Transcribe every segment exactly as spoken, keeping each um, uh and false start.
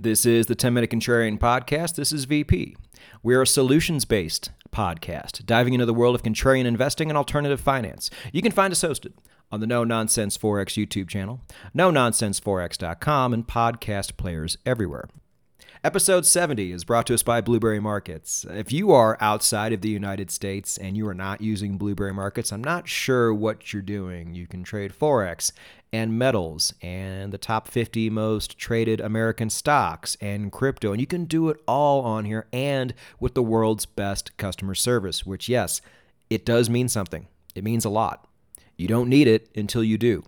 This is the ten-Minute Contrarian Podcast. This is V P. We're a solutions-based podcast, diving into the world of contrarian investing and alternative finance. You can find us hosted on the No Nonsense Forex YouTube channel, no nonsense forex dot com, and podcast players everywhere. Episode seventy is brought to us by Blueberry Markets. If you are outside of the United States and you are not using Blueberry Markets, I'm not sure what you're doing. You can trade Forex and metals and the top fifty most traded American stocks and crypto, and you can do it all on here and with the world's best customer service, which, yes, it does mean something. It means a lot. You don't need it until you do.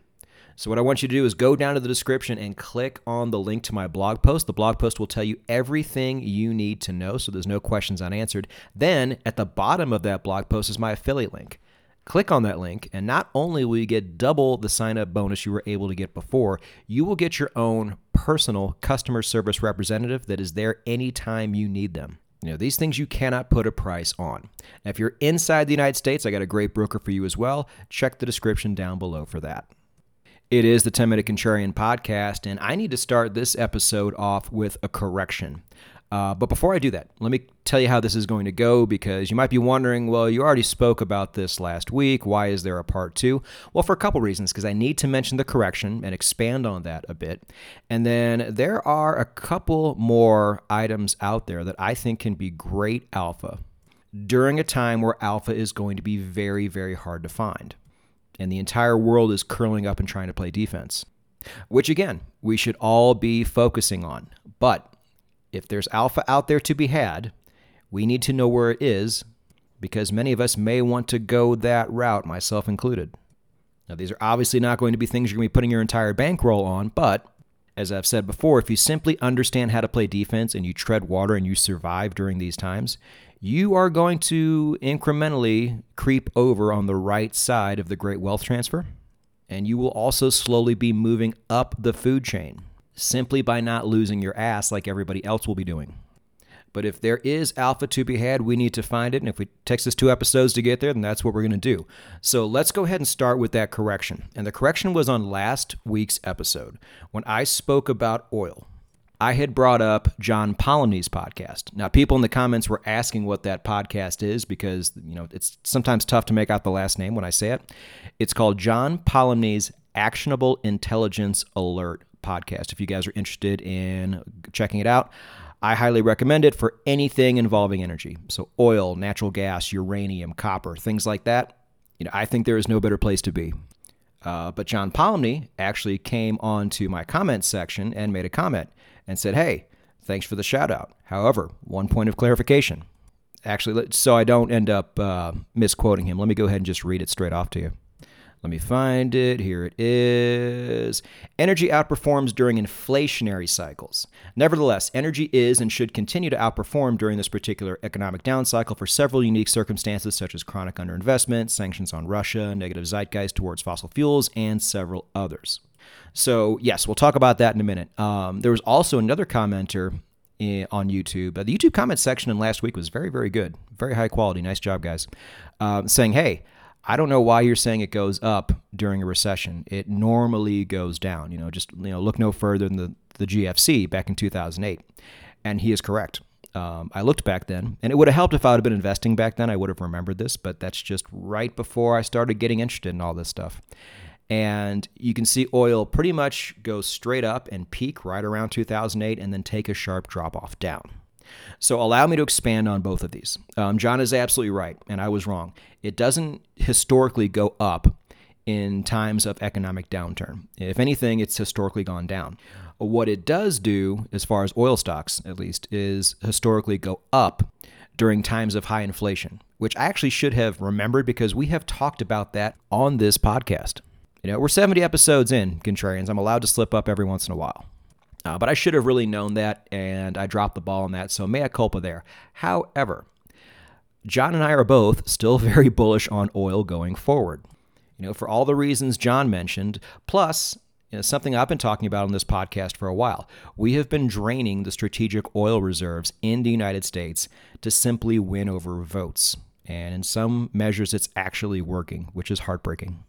So what I want you to do is go down to the description and click on the link to my blog post. The blog post will tell you everything you need to know, so there's no questions unanswered. Then at the bottom of that blog post is my affiliate link. Click on that link, and not only will you get double the sign-up bonus you were able to get before, you will get your own personal customer service representative that is there anytime you need them. You know, these things you cannot put a price on. Now, if you're inside the United States, I got a great broker for you as well. Check the description down below for that. It is the ten-Minute Contrarian Podcast, and I need to start this episode off with a correction. Uh, but before I do that, let me tell you how this is going to go, because you might be wondering, well, you already spoke about this last week. Why is there a part two? Well, for a couple reasons, because I need to mention the correction and expand on that a bit. And then there are a couple more items out there that I think can be great alpha during a time where alpha is going to be very, very hard to find. And the entire world is curling up and trying to play defense, which, again, we should all be focusing on. But if there's alpha out there to be had, we need to know where it is, because many of us may want to go that route, myself included. Now, these are obviously not going to be things you're going to be putting your entire bankroll on, but as I've said before, if you simply understand how to play defense and you tread water and you survive during these times, you are going to incrementally creep over on the right side of the great wealth transfer, and you will also slowly be moving up the food chain simply by not losing your ass like everybody else will be doing. But if there is alpha to be had, we need to find it, and if it takes us two episodes to get there, then that's what we're going to do. So let's go ahead and start with that correction. And the correction was on last week's episode when I spoke about oil. I had brought up John Polomny's podcast. Now, people in the comments were asking what that podcast is, because, you know, it's sometimes tough to make out the last name when I say it. It's called John Polomny's Actionable Intelligence Alert podcast. If you guys are interested in checking it out, I highly recommend it for anything involving energy. So oil, natural gas, uranium, copper, things like that. You know, I think there is no better place to be. Uh, but John Polomny actually came on to my comment section and made a comment and said, hey, thanks for the shout out. However, one point of clarification. Actually, so I don't end up uh, misquoting him, let me go ahead and just read it straight off to you. Let me find it. Here it is. Energy outperforms during inflationary cycles. Nevertheless, energy is and should continue to outperform during this particular economic down cycle for several unique circumstances, such as chronic underinvestment, sanctions on Russia, negative zeitgeist towards fossil fuels, and several others. So, yes, we'll talk about that in a minute. Um, there was also another commenter in, on YouTube. Uh, the YouTube comment section in last week was very, very good. Very high quality. Nice job, guys. Uh, saying, hey, I don't know why you're saying it goes up during a recession. It normally goes down. You know, just, you know, look no further than the, the G F C back in two thousand eight. And he is correct. Um, I looked back then, and it would have helped if I would have been investing back then. I would have remembered this, but that's just right before I started getting interested in all this stuff. And you can see oil pretty much go straight up and peak right around two thousand eight and then take a sharp drop off down. So allow me to expand on both of these. Um, John is absolutely right, and I was wrong. It doesn't historically go up in times of economic downturn. If anything, it's historically gone down. What it does do, as far as oil stocks at least, is historically go up during times of high inflation, which I actually should have remembered, because we have talked about that on this podcast. You know, we're seventy episodes in, contrarians. I'm allowed to slip up every once in a while. Uh, but I should have really known that, and I dropped the ball on that, so mea culpa there. However, John and I are both still very bullish on oil going forward. You know, for all the reasons John mentioned, plus, you know, something I've been talking about on this podcast for a while. We have been draining the strategic oil reserves in the United States to simply win over votes. And in some measures, it's actually working, which is heartbreaking.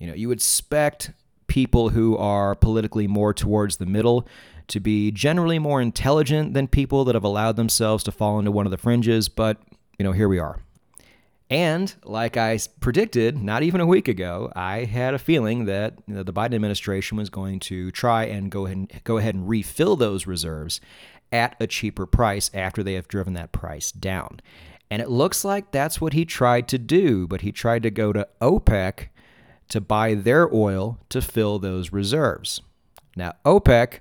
You know, you would expect people who are politically more towards the middle to be generally more intelligent than people that have allowed themselves to fall into one of the fringes, but, you know, here we are. And like I predicted not even a week ago, I had a feeling that you know, the Biden administration was going to try and go ahead and, go ahead and refill those reserves at a cheaper price after they have driven that price down. And it looks like that's what he tried to do, but he tried to go to OPEC to buy their oil to fill those reserves. Now, OPEC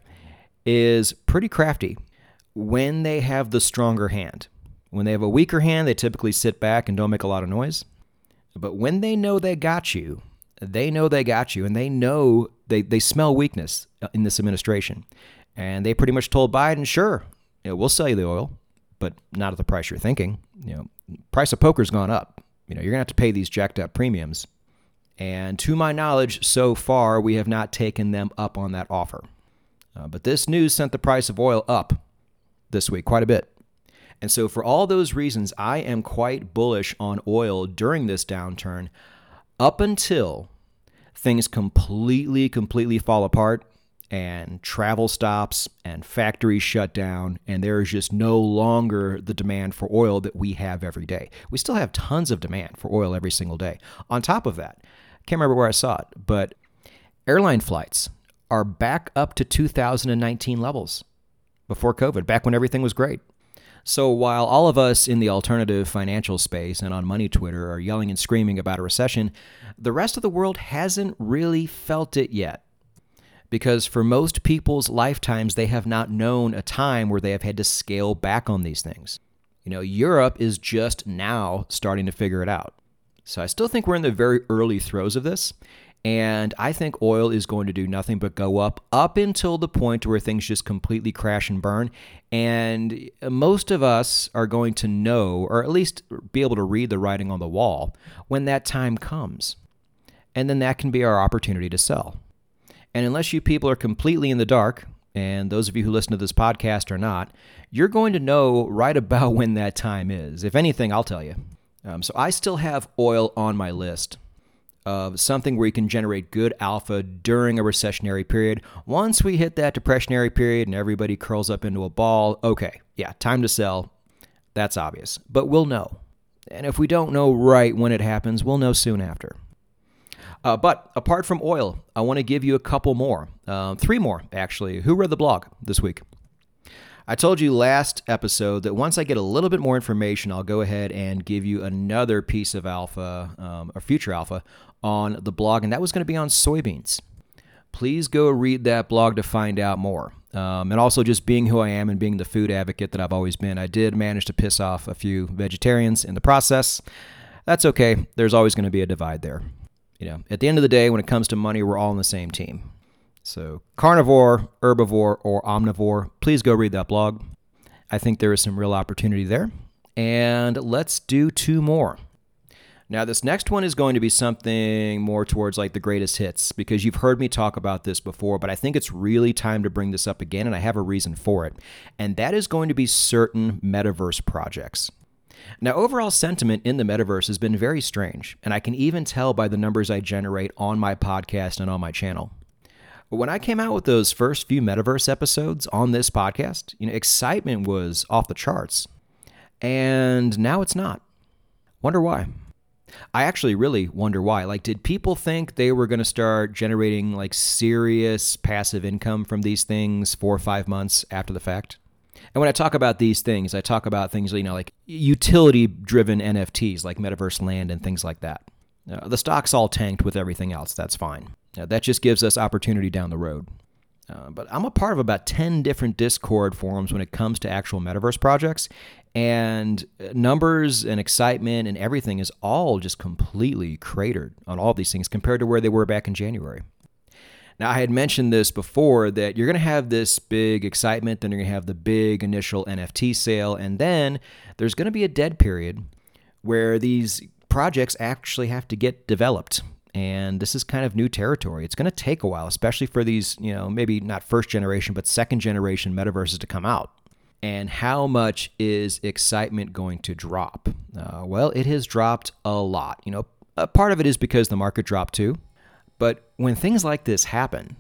is pretty crafty when they have the stronger hand. When they have a weaker hand, they typically sit back and don't make a lot of noise. But when they know they got you, they know they got you, and they know they, they smell weakness in this administration. And they pretty much told Biden, sure, you know, we'll sell you the oil, but not at the price you're thinking. You know, price of poker's gone up. You know, you're going to have to pay these jacked up premiums. And to my knowledge, so far, we have not taken them up on that offer. Uh, but this news sent the price of oil up this week quite a bit. And so for all those reasons, I am quite bullish on oil during this downturn up until things completely, completely fall apart and travel stops and factories shut down. And there is just no longer the demand for oil that we have every day. We still have tons of demand for oil every single day. On top of that, I can't remember where I saw it, but airline flights are back up to two thousand nineteen levels before COVID, back when everything was great. So while all of us in the alternative financial space and on Money Twitter are yelling and screaming about a recession, the rest of the world hasn't really felt it yet. Because for most people's lifetimes, they have not known a time where they have had to scale back on these things. You know, Europe is just now starting to figure it out. So I still think we're in the very early throes of this. And I think oil is going to do nothing but go up, up until the point where things just completely crash and burn. And most of us are going to know, or at least be able to read the writing on the wall when that time comes. And then that can be our opportunity to sell. And unless you people are completely in the dark, and those of you who listen to this podcast are not, you're going to know right about when that time is. If anything, I'll tell you. Um, so I still have oil on my list of something where you can generate good alpha during a recessionary period. Once we hit that depressionary period and everybody curls up into a ball, okay, yeah, time to sell. That's obvious. But we'll know. And if we don't know right when it happens, we'll know soon after. Uh, but apart from oil, I want to give you a couple more. Uh, three more, actually. Who read the blog this week? I told you last episode that once I get a little bit more information, I'll go ahead and give you another piece of alpha, um, or future alpha, on the blog, and that was going to be on soybeans. Please go read that blog to find out more. Um, and also just being who I am and being the food advocate that I've always been, I did manage to piss off a few vegetarians in the process. That's okay. There's always going to be a divide there. You know, at the end of the day, when it comes to money, we're all on the same team. So carnivore, herbivore, or omnivore, please go read that blog. I think there is some real opportunity there. And let's do two more. Now, this next one is going to be something more towards like the greatest hits, because you've heard me talk about this before, but I think it's really time to bring this up again, and I have a reason for it. And that is going to be certain metaverse projects. Now, overall sentiment in the metaverse has been very strange, and I can even tell by the numbers I generate on my podcast and on my channel. When I came out with those first few metaverse episodes on this podcast, you know, excitement was off the charts, and now it's not. Wonder why? I actually really wonder why. Like, did people think they were going to start generating like serious passive income from these things four or five months after the fact? And when I talk about these things, I talk about things, you know, like utility-driven N F Ts, like Metaverse Land and things like that. Uh, the stock's all tanked with everything else. That's fine. Now, that just gives us opportunity down the road. Uh, but I'm a part of about ten different Discord forums when it comes to actual metaverse projects, and numbers and excitement and everything is all just completely cratered on all these things compared to where they were back in January. Now, I had mentioned this before, that you're going to have this big excitement, then you're going to have the big initial N F T sale, and then there's going to be a dead period where these projects actually have to get developed. And this is kind of new territory. It's going to take a while, especially for these, you know, maybe not first generation, but second generation metaverses to come out. And how much is excitement going to drop? Uh, well, it has dropped a lot. You know, a part of it is because the market dropped too. But when things like this happen,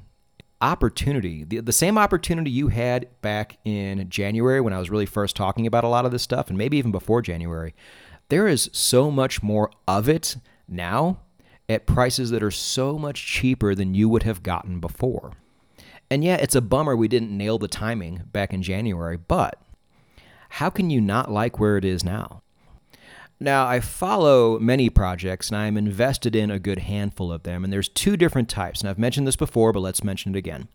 opportunity, the, the same opportunity you had back in January when I was really first talking about a lot of this stuff, and maybe even before January, there is so much more of it now at prices that are so much cheaper than you would have gotten before. And yeah, it's a bummer we didn't nail the timing back in January, but how can you not like where it is now? Now, I follow many projects, and I'm invested in a good handful of them, and there's two different types, and I've mentioned this before, but let's mention it again.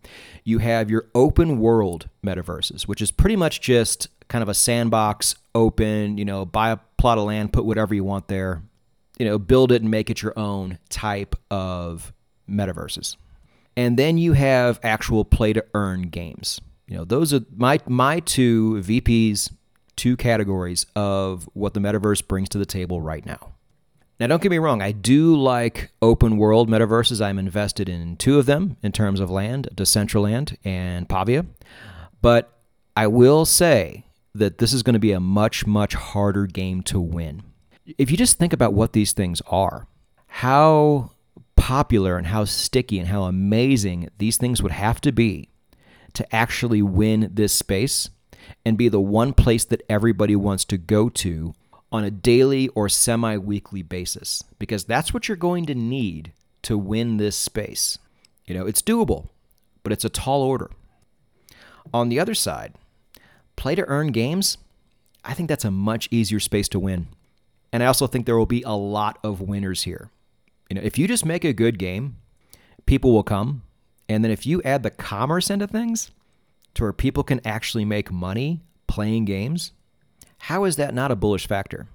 You have your open world metaverses, which is pretty much just kind of a sandbox, open, you know, buy a plot of land, put whatever you want there, you know, build it and make it your own type of metaverses. And then you have actual play-to-earn games. You know, those are my my two V Ps, two categories of what the metaverse brings to the table right now. Now, don't get me wrong. I do like open world metaverses. I'm invested in two of them in terms of land, Decentraland and Pavia. But I will say that this is going to be a much, much harder game to win. If you just think about what these things are, how popular and how sticky and how amazing these things would have to be to actually win this space and be the one place that everybody wants to go to on a daily or semi-weekly basis, because that's what you're going to need to win this space. You know, it's doable, but it's a tall order. On the other side, play-to-earn games, I think that's a much easier space to win. And I also think there will be a lot of winners here. You know, if you just make a good game, people will come. And then if you add the commerce end of things, to where people can actually make money playing games, how is that not a bullish factor?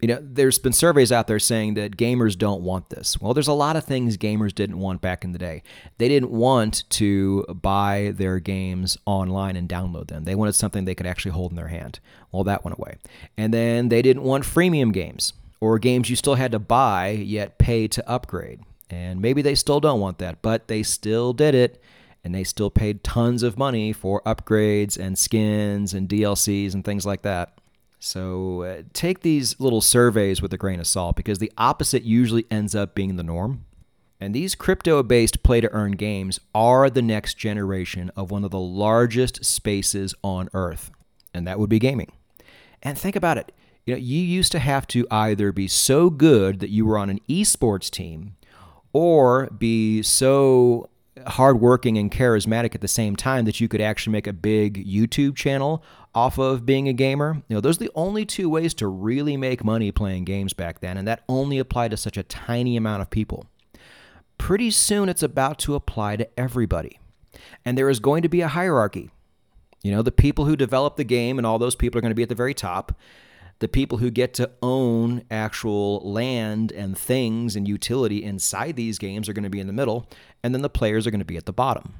You know, there's been surveys out there saying that gamers don't want this. Well, there's a lot of things gamers didn't want back in the day. They didn't want to buy their games online and download them. They wanted something they could actually hold in their hand. Well, that went away. And then they didn't want freemium games or games you still had to buy yet pay to upgrade. And maybe they still don't want that, but they still did it. And they still paid tons of money for upgrades and skins and D L Cs and things like that. So uh, take these little surveys with a grain of salt, because the opposite usually ends up being the norm. And these crypto-based play-to-earn games are the next generation of one of the largest spaces on Earth, and that would be gaming. And think about it. You know, you used to have to either be so good that you were on an esports team or be so hardworking and charismatic at the same time that you could actually make a big YouTube channel off of being a gamer. You know, those are the only two ways to really make money playing games back then, and that only applied to such a tiny amount of people. Pretty soon, it's about to apply to everybody, and there is going to be a hierarchy. You know, the people who develop the game and all those people are going to be at the very top. The people who get to own actual land and things and utility inside these games are going to be in the middle, and then the players are going to be at the bottom.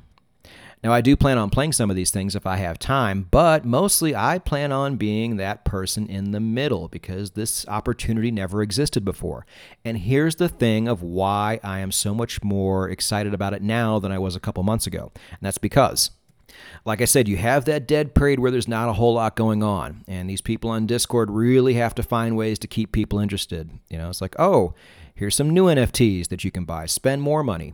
Now, I do plan on playing some of these things if I have time, but mostly I plan on being that person in the middle, because this opportunity never existed before. And here's the thing of why I am so much more excited about it now than I was a couple months ago, and that's because, like I said, you have that dead period where there's not a whole lot going on, and these people on Discord really have to find ways to keep people interested. You know, it's like, oh, here's some new N F Ts that you can buy. Spend more money.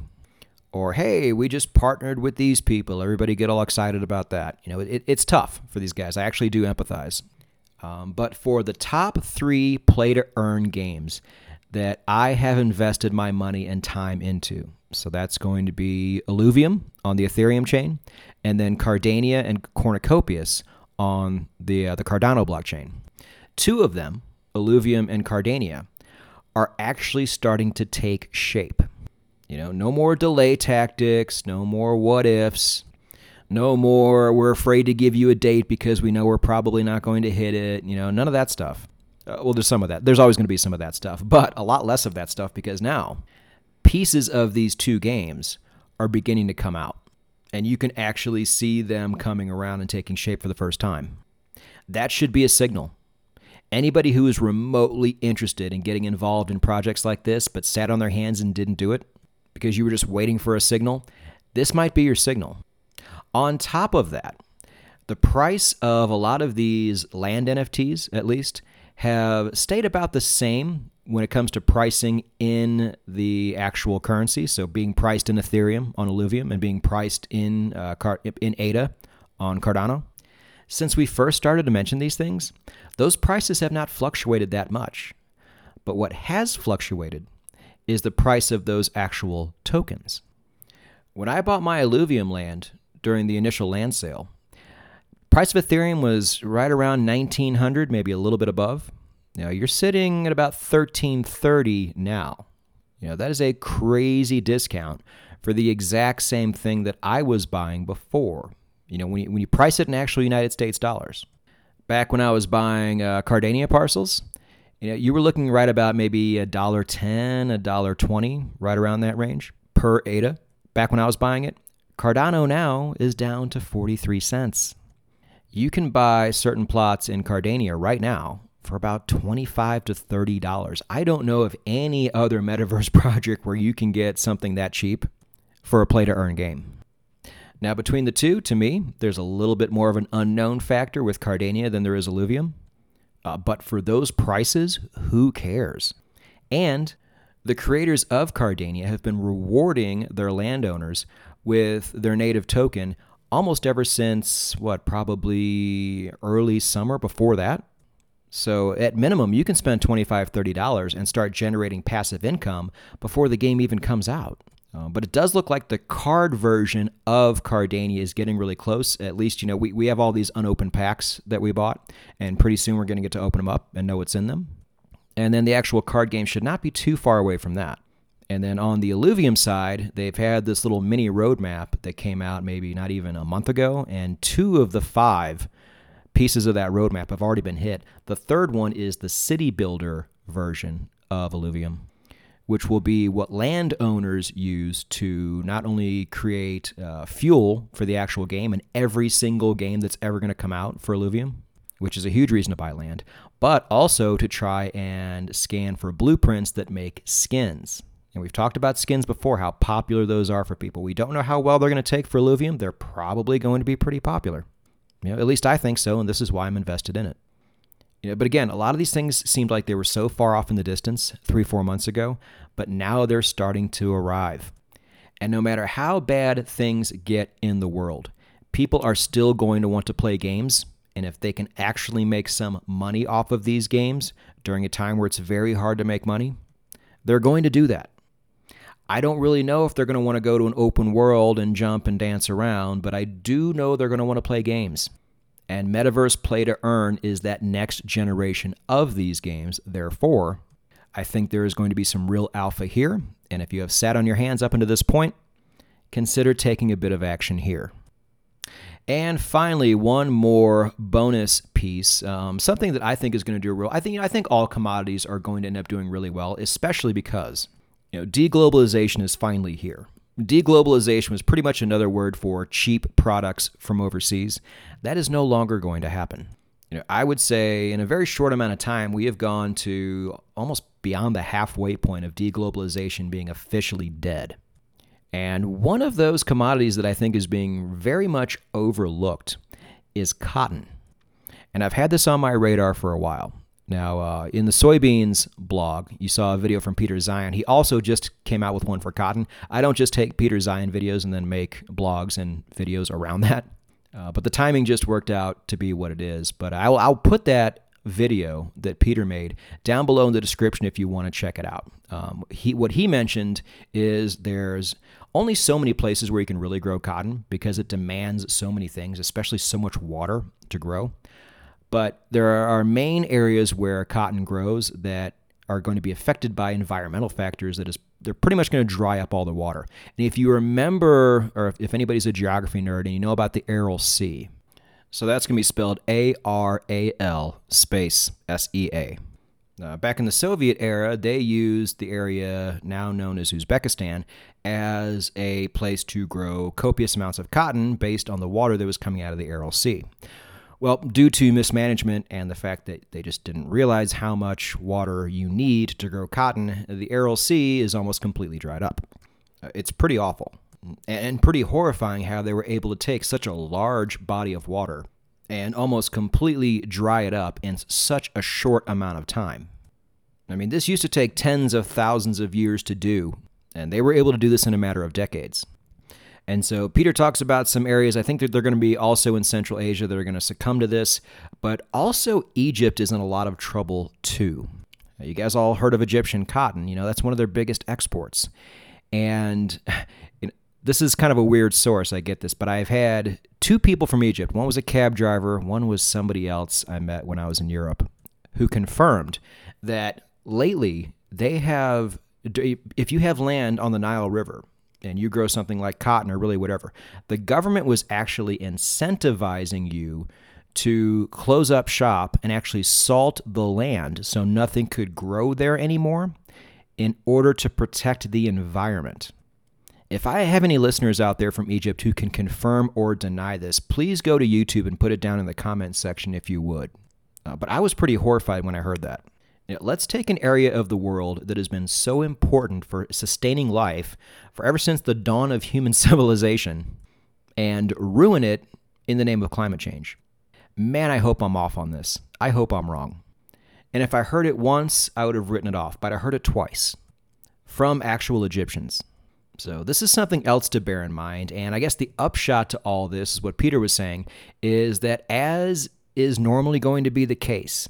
Or, hey, we just partnered with these people. Everybody get all excited about that. You know, it, it's tough for these guys. I actually do empathize. Um, but for the top three play-to-earn games that I have invested my money and time into, so that's going to be Illuvium on the Ethereum chain, and then Cardania and Cornucopius on the uh, the Cardano blockchain. Two of them, Illuvium and Cardania, are actually starting to take shape. You know, no more delay tactics, no more what ifs, no more we're afraid to give you a date because we know we're probably not going to hit it. You know, none of that stuff. Uh, well, there's some of that. There's always going to be some of that stuff, but a lot less of that stuff, because now pieces of these two games are beginning to come out, and you can actually see them coming around and taking shape for the first time. That should be a signal. Anybody who is remotely interested in getting involved in projects like this but sat on their hands and didn't do it because you were just waiting for a signal, this might be your signal. On top of that, the price of a lot of these land N F Ts, at least, have stayed about the same when it comes to pricing in the actual currency. So being priced in Ethereum on Illuvium and being priced in uh, in A D A on Cardano. Since we first started to mention these things, those prices have not fluctuated that much. But what has fluctuated is the price of those actual tokens. When I bought my Illuvium land during the initial land sale, price of Ethereum was right around nineteen hundred, maybe a little bit above. Now you're sitting at about thirteen thirty now. You know, that is a crazy discount for the exact same thing that I was buying before. You know, when you, when you price it in actual United States dollars. Back when I was buying uh, Cardania parcels, you know, you were looking right about maybe a dollar ten, a dollar twenty, right around that range per A D A. Back when I was buying it, Cardano now is down to forty-three cents. You can buy certain plots in Cardania right now for about twenty-five to thirty dollars. I don't know of any other metaverse project where you can get something that cheap for a play-to-earn game. Now, between the two, to me, there's a little bit more of an unknown factor with Cardania than there is Illuvium. Uh, but for those prices, who cares? And the creators of Cardania have been rewarding their landowners with their native token almost ever since, what, probably early summer before that. So at minimum, you can spend twenty-five dollars, thirty dollars and start generating passive income before the game even comes out. Uh, but it does look like the card version of Cardania is getting really close. At least, you know, we, we have all these unopened packs that we bought, and pretty soon we're going to get to open them up and know what's in them. And then the actual card game should not be too far away from that. And then on the Illuvium side, they've had this little mini roadmap that came out maybe not even a month ago, and two of the five pieces of that roadmap have already been hit. The third one is the city builder version of Illuvium, which will be what landowners use to not only create uh, fuel for the actual game in every single game that's ever going to come out for Illuvium, which is a huge reason to buy land, but also to try and scan for blueprints that make skins. And we've talked about skins before, how popular those are for people. We don't know how well they're going to take for Illuvium. They're probably going to be pretty popular. You know, at least I think so, and this is why I'm invested in it. You know, but again, a lot of these things seemed like they were so far off in the distance three, four months ago, but now they're starting to arrive. And no matter how bad things get in the world, people are still going to want to play games. And if they can actually make some money off of these games during a time where it's very hard to make money, they're going to do that. I don't really know if they're going to want to go to an open world and jump and dance around, but I do know they're going to want to play games. And metaverse play to earn is that next generation of these games. Therefore, I think there is going to be some real alpha here. And if you have sat on your hands up until this point, consider taking a bit of action here. And finally, one more bonus piece, um, something that I think is going to do real. I think you know, I think all commodities are going to end up doing really well, especially because you know deglobalization is finally here. Deglobalization was pretty much another word for cheap products from overseas. That is no longer going to happen. You know, I would say in a very short amount of time, we have gone to almost beyond the halfway point of deglobalization being officially dead. And one of those commodities that I think is being very much overlooked is cotton. And I've had this on my radar for a while. Now, uh, in the soybeans blog, you saw a video from Peter Zion. He also just came out with one for cotton. I don't just take Peter Zion videos and then make blogs and videos around that. Uh, but the timing just worked out to be what it is. But I'll, I'll put that video that Peter made down below in the description if you want to check it out. Um, he what he mentioned is there's only so many places where you can really grow cotton because it demands so many things, especially so much water to grow. But there are main areas where cotton grows that are going to be affected by environmental factors that is, they're pretty much going to dry up all the water. And if you remember, or if, if anybody's a geography nerd and you know about the Aral Sea, so that's going to be spelled A R A L space S E A. Uh, back in the Soviet era, they used the area now known as Uzbekistan as a place to grow copious amounts of cotton based on the water that was coming out of the Aral Sea. Well, due to mismanagement and the fact that they just didn't realize how much water you need to grow cotton, the Aral Sea is almost completely dried up. Uh, it's pretty awful and pretty horrifying how they were able to take such a large body of water and almost completely dry it up in such a short amount of time. I mean, this used to take tens of thousands of years to do, and they were able to do this in a matter of decades. And so Peter talks about some areas. I think that they're going to be also in Central Asia that are going to succumb to this, but also Egypt is in a lot of trouble too. You guys all heard of Egyptian cotton. You know, that's one of their biggest exports. And you know, this is kind of a weird source, I get this, but I've had two people from Egypt. One was a cab driver, one was somebody else I met when I was in Europe, who confirmed that lately they have, if you have land on the Nile River and you grow something like cotton or really whatever, the government was actually incentivizing you to close up shop and actually salt the land so nothing could grow there anymore in order to protect the environment. If I have any listeners out there from Egypt who can confirm or deny this, please go to YouTube and put it down in the comments section if you would. Uh, but I was pretty horrified when I heard that. You know, let's take an area of the world that has been so important for sustaining life for ever since the dawn of human civilization and ruin it in the name of climate change. Man, I hope I'm off on this. I hope I'm wrong. And if I heard it once, I would have written it off, but I heard it twice from actual Egyptians. So this is something else to bear in mind, and I guess the upshot to all this is what Peter was saying, is that as is normally going to be the case,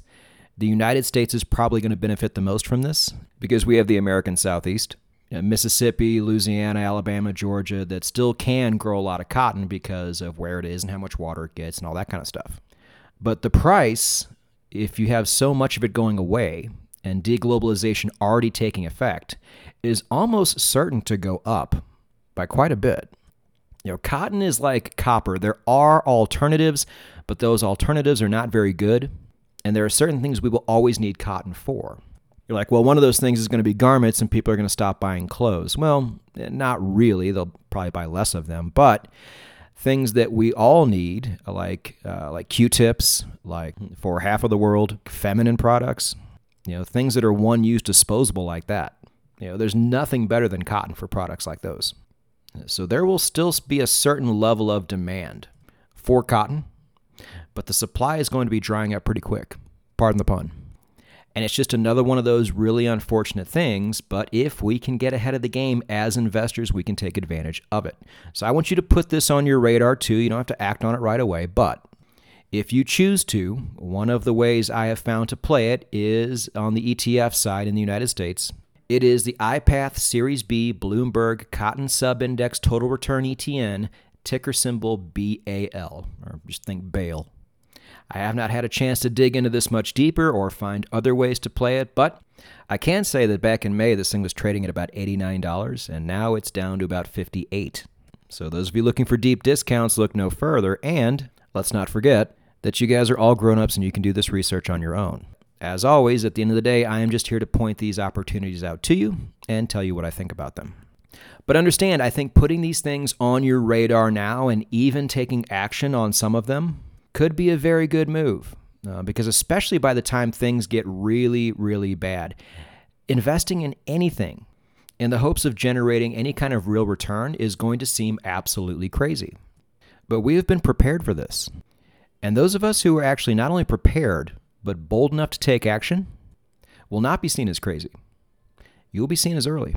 the United States is probably going to benefit the most from this because we have the American Southeast, you know, Mississippi, Louisiana, Alabama, Georgia, that still can grow a lot of cotton because of where it is and how much water it gets and all that kind of stuff. But the price, if you have so much of it going away and deglobalization already taking effect, is almost certain to go up by quite a bit. You know, cotton is like copper. There are alternatives, but those alternatives are not very good. And there are certain things we will always need cotton for. You're like, well, one of those things is going to be garments and people are going to stop buying clothes. Well, not really. They'll probably buy less of them. But things that we all need, like uh, like Q-tips, like for half of the world, feminine products, you know, things that are one-use disposable like that. You know, there's nothing better than cotton for products like those. So there will still be a certain level of demand for cotton, but the supply is going to be drying up pretty quick. Pardon the pun. And it's just another one of those really unfortunate things, but if we can get ahead of the game as investors, we can take advantage of it. So I want you to put this on your radar too. You don't have to act on it right away, but if you choose to, one of the ways I have found to play it is on the E T F side in the United States. It is the iPath Series B Bloomberg Cotton Sub-Index Total Return E T N, ticker symbol B A L, or just think B A L. I have not had a chance to dig into this much deeper or find other ways to play it, but I can say that back in May, this thing was trading at about eighty-nine dollars, and now it's down to about fifty-eight dollars. So those of you looking for deep discounts, look no further, and let's not forget that you guys are all grown-ups and you can do this research on your own. As always, at the end of the day, I am just here to point these opportunities out to you and tell you what I think about them. But understand, I think putting these things on your radar now and even taking action on some of them could be a very good move, uh, because especially by the time things get really, really bad, investing in anything in the hopes of generating any kind of real return is going to seem absolutely crazy. But we have been prepared for this. And those of us who are actually not only prepared, but bold enough to take action will not be seen as crazy. You'll be seen as early.